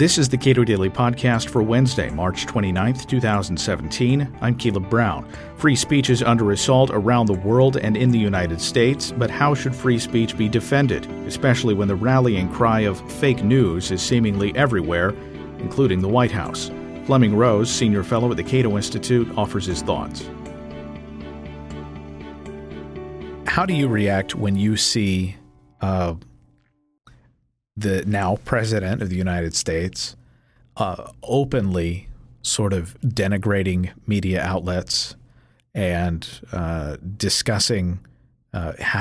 This is the Cato Daily Podcast for Wednesday, March 29th, 2017. I'm Caleb Brown. Free speech is under assault around the world and in the United States, but how should free speech be defended, especially when the rallying cry of fake news is seemingly everywhere, including the White House? Fleming Rose, senior fellow at the Cato Institute, offers his thoughts. How do you react when you see the now president of the United States openly sort of denigrating media outlets and discussing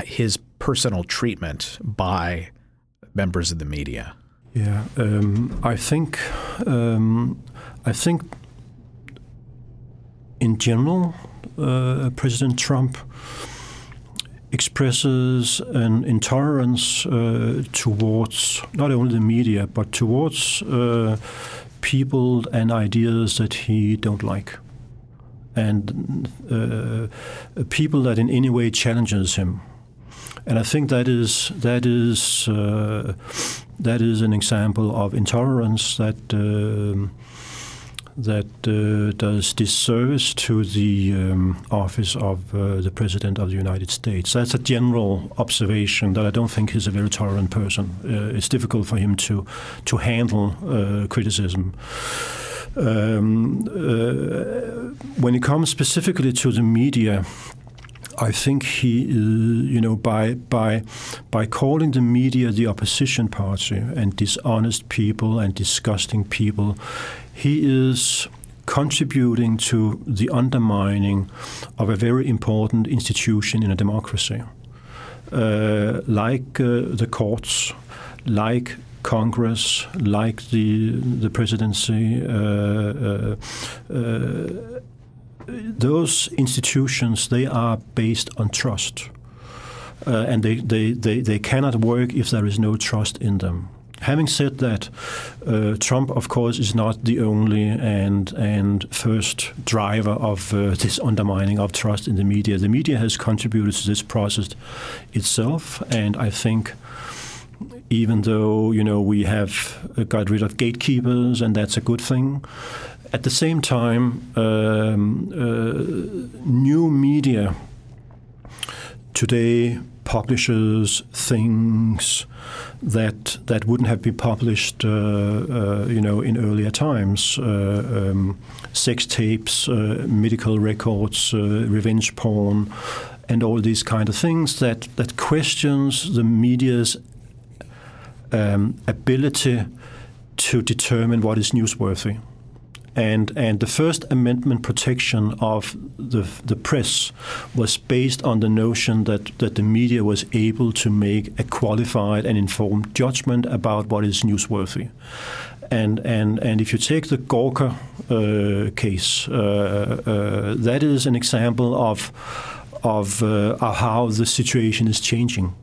his personal treatment by members of the media? Yeah, I think in general, President Trump expresses an intolerance towards not only the media, but towards people and ideas that he don't like, and people that in any way challenges him. And I think that is an example of intolerance that does disservice to the office of the President of the United States. That's a general observation that I don't think he's a very tolerant person. It's difficult for him to handle criticism. When it comes specifically to the media, I think he, by calling the media the opposition party and dishonest people and disgusting people, he is contributing to the undermining of a very important institution in a democracy, like the courts, like Congress, like the presidency. Those institutions, they are based on trust, and they cannot work if there is no trust in them. Having said that, Trump, of course, is not the only and first driver of this undermining of trust in the media. The media has contributed to this process itself, and I think even though we have got rid of gatekeepers, and that's a good thing, at the same time, new media today publishes things that wouldn't have been published, in earlier times. Sex tapes, medical records, revenge porn, and all these kind of things that questions the media's ability to determine what is newsworthy. And the First Amendment protection of the press was based on the notion that the media was able to make a qualified and informed judgment about what is newsworthy. And if you take the Gawker case, that is an example of how the situation is changing.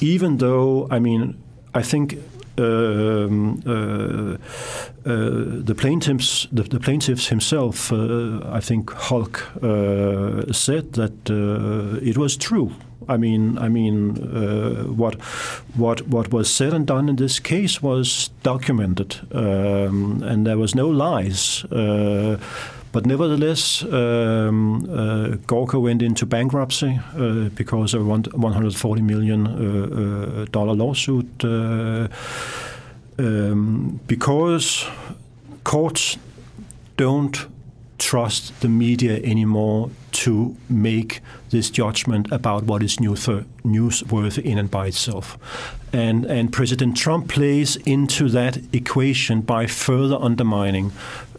Even though, I think the plaintiff himself, I think Hulk, said that it was true. What was said and done in this case was documented, and there was no lies. But nevertheless, Gawker went into bankruptcy because of a $140 million lawsuit. Because courts don't trust the media anymore to make this judgment about what is newsworthy in and by itself. And President Trump plays into that equation by further undermining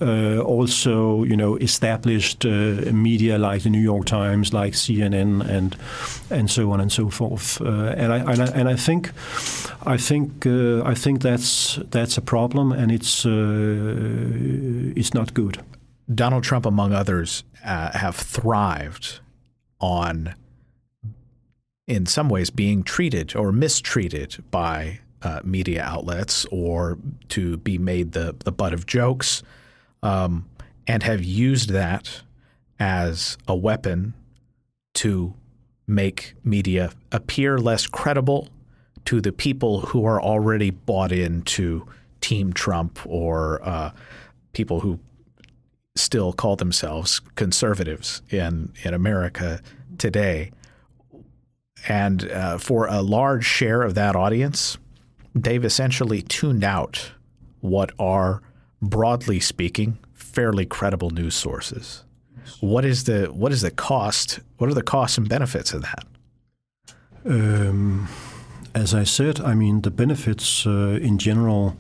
also, established media like the New York Times, like CNN, and so on and so forth. And I think that's a problem, and it's not good. Donald Trump, among others, have thrived on, in some ways, being treated or mistreated by media outlets, or to be made the butt of jokes, and have used that as a weapon to make media appear less credible to the people who are already bought into Team Trump or people who still call themselves conservatives in America today. And for a large share of that audience, they've essentially tuned out what are, broadly speaking, fairly credible news sources. What is the cost? What are the costs and benefits of that? As I said, I mean, the benefits in general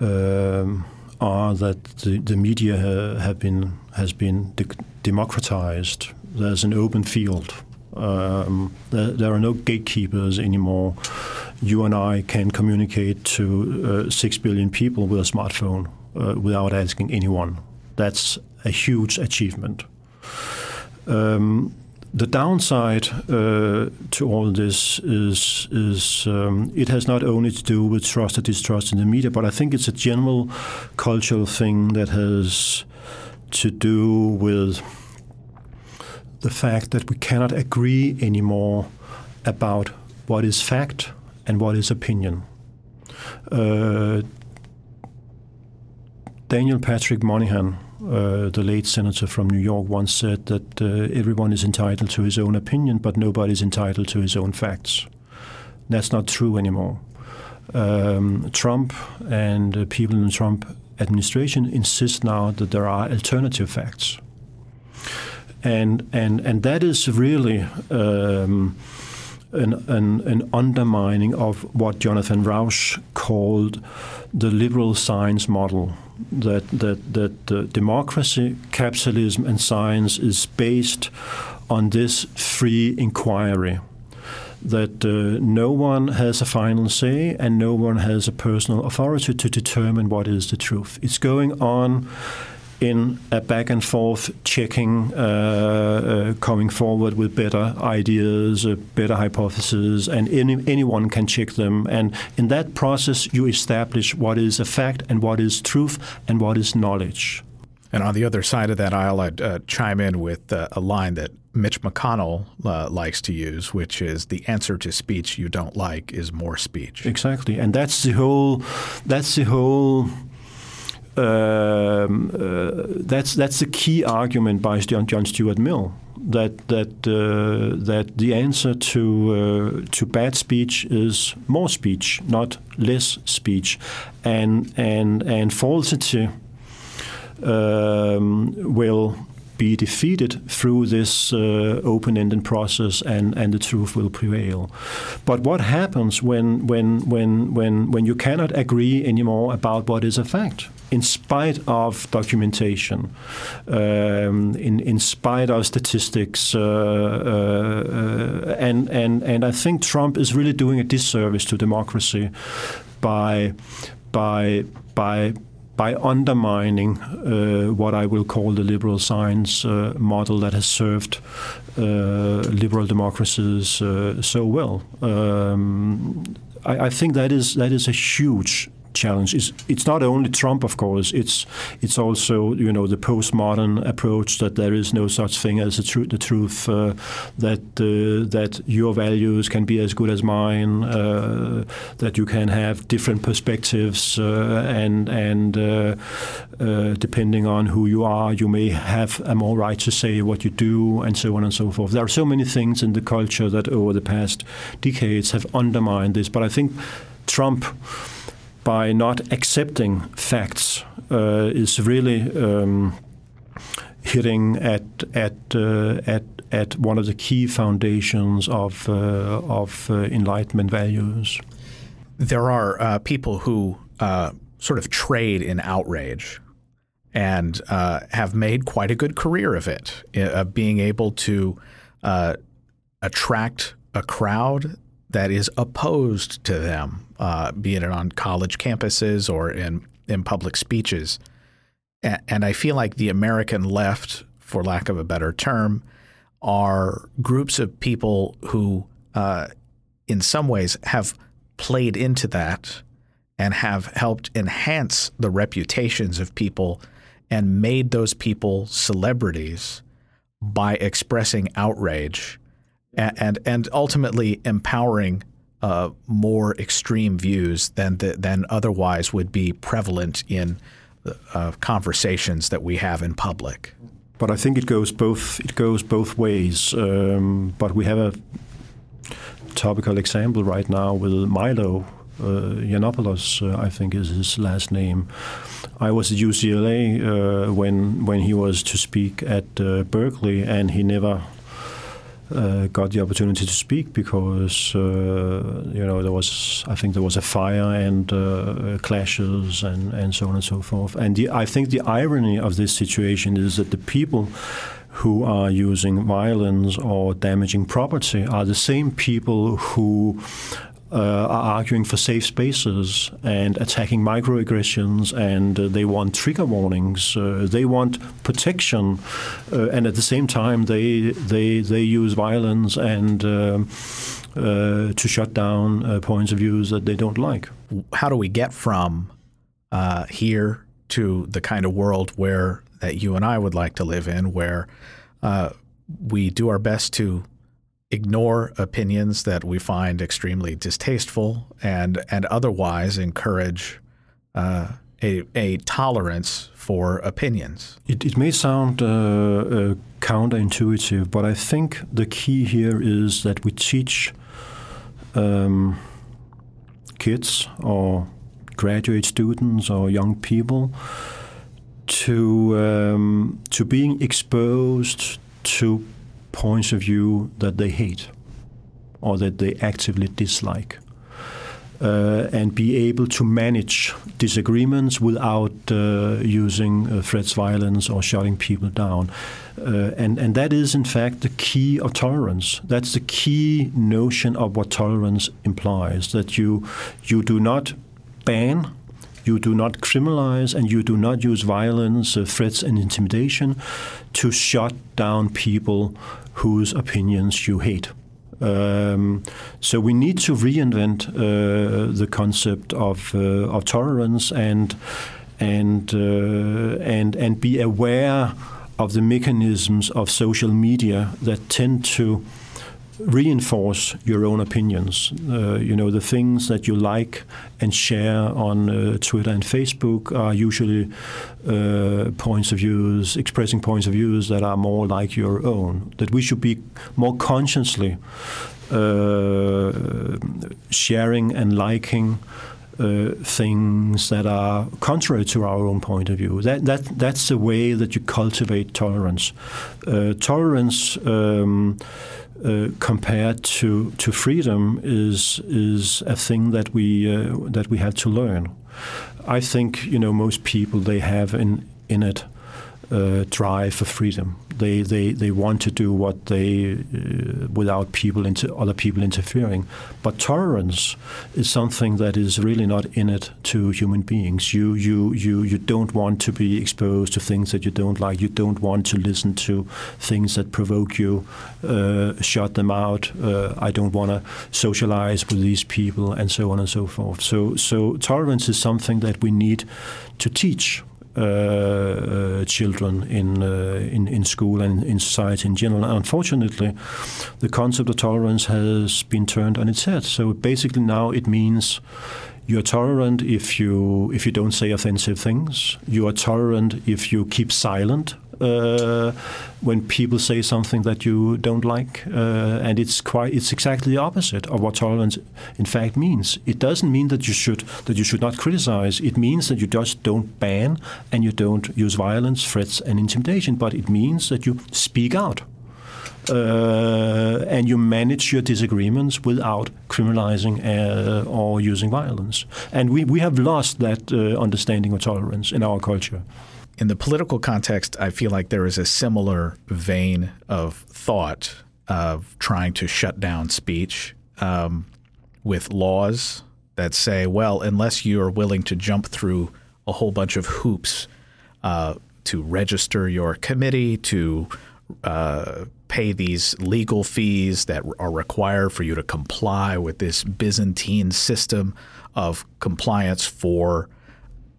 are that the media has been democratized. There's an open field. There are no gatekeepers anymore. You and I can communicate to 6 billion people with a smartphone without asking anyone. That's a huge achievement. The downside to all this is it has not only to do with trust or distrust in the media, but I think it's a general cultural thing that has to do with the fact that we cannot agree anymore about what is fact and what is opinion. Daniel Patrick Monaghan, the late senator from New York, once said that everyone is entitled to his own opinion, but nobody is entitled to his own facts. That's not true anymore. Trump and people in the Trump administration insist now that there are alternative facts. And that is really an undermining of what Jonathan Rauch called the liberal science model, that democracy, capitalism, and science is based on this free inquiry, that no one has a final say and no one has a personal authority to determine what is the truth. It's going on in a back and forth checking, coming forward with better ideas, better hypotheses, and anyone can check them. And in that process, you establish what is a fact and what is truth and what is knowledge. And on the other side of that aisle, I'd chime in with a line that Mitch McConnell likes to use, which is the answer to speech you don't like is more speech. Exactly. And that's the whole that's the key argument by John Stuart Mill, that the answer to bad speech is more speech, not less speech, and falsity will be defeated through this open-ended process, and the truth will prevail. But what happens when you cannot agree anymore about what is a fact, in spite of documentation, in spite of statistics, and I think Trump is really doing a disservice to democracy by undermining what I will call the liberal science model that has served liberal democracies so well. I think that is a huge challenge. It's not only Trump, of course. It's also, you know, the postmodern approach that there is no such thing as the truth, that your values can be as good as mine, that you can have different perspectives, and depending on who you are, you may have a more right to say what you do, and so on and so forth. There are so many things in the culture that over the past decades have undermined this, but I think Trump, by not accepting facts, is really hitting at one of the key foundations of Enlightenment values. There are people who sort of trade in outrage and have made quite a good career of it, of being able to attract a crowd that is opposed to them, be it on college campuses or in public speeches. And I feel like the American left, for lack of a better term, are groups of people who in some ways have played into that and have helped enhance the reputations of people and made those people celebrities by expressing outrage and ultimately empowering more extreme views than otherwise would be prevalent in conversations that we have in public. But I think it goes both ways. But we have a topical example right now with Milo Yiannopoulos, I think is his last name. I was at UCLA when he was to speak at Berkeley, and he never got the opportunity to speak because there was a fire and clashes and so on and so forth. And I think the irony of this situation is that the people who are using violence or damaging property are the same people who are arguing for safe spaces and attacking microaggressions, and they want trigger warnings. They want protection, and at the same time, they use violence and to shut down points of views that they don't like. How do we get from here to the kind of world where that you and I would like to live in, where we do our best to ignore opinions that we find extremely distasteful and otherwise encourage a tolerance for opinions? It may sound counterintuitive, but I think the key here is that we teach kids or graduate students or young people to being exposed to points of view that they hate or that they actively dislike, and be able to manage disagreements without using threats, violence, or shutting people down. And that is, in fact, the key of tolerance. That's the key notion of what tolerance implies, that you do not ban, you do not criminalize, and you do not use violence, threats, and intimidation to shut down people whose opinions you hate. So we need to reinvent the concept of tolerance and be aware of the mechanisms of social media that tend to reinforce your own opinions. The things that you like and share on Twitter and Facebook are usually expressing points of views that are more like your own, that we should be more consciously sharing and liking things that are contrary to our own point of view. That's the way that you cultivate tolerance. Compared to freedom is a thing that we have to learn. I think most people, they have in it drive for freedom. They want to do what they without people other people interfering. But tolerance is something that is really not in it to human beings. You don't want to be exposed to things that you don't like. You don't want to listen to things that provoke you. Shut them out. I don't want to socialize with these people, and so on and so forth. So tolerance is something that we need to teach children in school and in society in general. And unfortunately, the concept of tolerance has been turned on its head. So basically now it means you're tolerant if you don't say offensive things. You are tolerant if you keep silent when people say something that you don't like, and it's exactly the opposite of what tolerance in fact means. It doesn't mean that you should not criticize. It means that you just don't ban and you don't use violence, threats, and intimidation. But it means that you speak out and you manage your disagreements without criminalizing or using violence. And we have lost that understanding of tolerance in our culture. In the political context, I feel like there is a similar vein of thought of trying to shut down speech with laws that say, well, unless you are willing to jump through a whole bunch of hoops to register your committee, to pay these legal fees that are required for you to comply with this Byzantine system of compliance for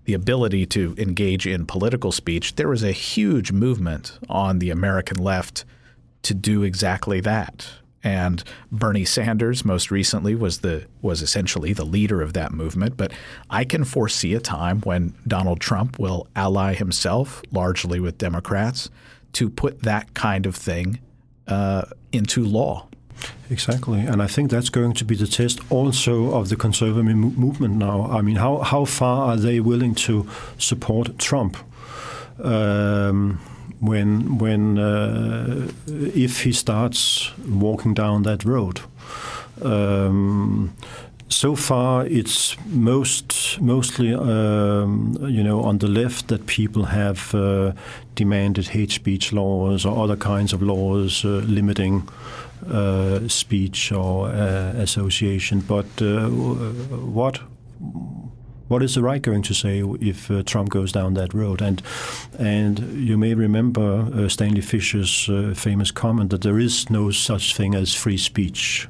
the ability to engage in political speech, there was a huge movement on the American left to do exactly that. And Bernie Sanders, most recently, was essentially the leader of that movement. But I can foresee a time when Donald Trump will ally himself, largely with Democrats, to put that kind of thing into law. Exactly. And I think that's going to be the test also of the conservative movement now. I mean, how far are they willing to support Trump? If he starts walking down that road, so far it's mostly on the left that people have demanded hate speech laws or other kinds of laws limiting speech or association. But what is the right going to say if Trump goes down that road? And you may remember Stanley Fisher's famous comment that there is no such thing as free speech.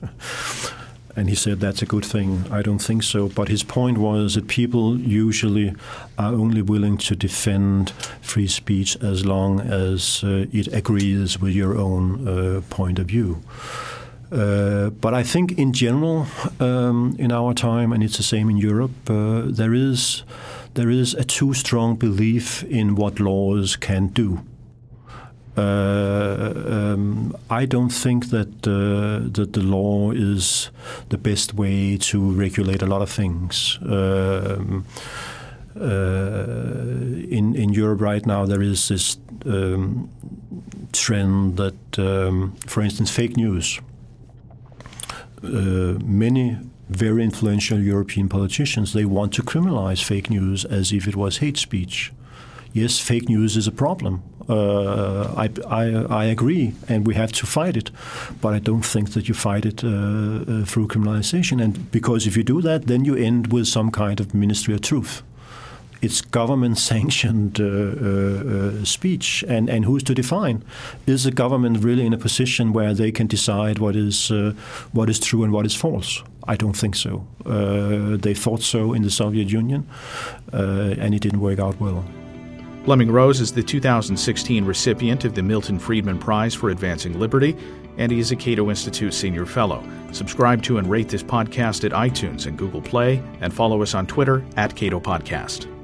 And he said that's a good thing. I don't think so. But his point was that people usually are only willing to defend free speech as long as it agrees with your own point of view. But I think in general, in our time, and it's the same in Europe, there is a too strong belief in what laws can do. I don't think that the law is the best way to regulate a lot of things. In Europe right now, there is this trend that, for instance, fake news. Many very influential European politicians, they want to criminalize fake news as if it was hate speech. Yes, fake news is a problem. I agree, and we have to fight it. But I don't think that you fight it through criminalization. And because if you do that, then you end with some kind of ministry of truth. It's government-sanctioned speech, and who's to define? Is the government really in a position where they can decide what is true and what is false? I don't think so. They thought so in the Soviet Union, and it didn't work out well. Fleming Rose is the 2016 recipient of the Milton Friedman Prize for Advancing Liberty, and he is a Cato Institute Senior Fellow. Subscribe to and rate this podcast at iTunes and Google Play, and follow us on Twitter at Cato Podcast.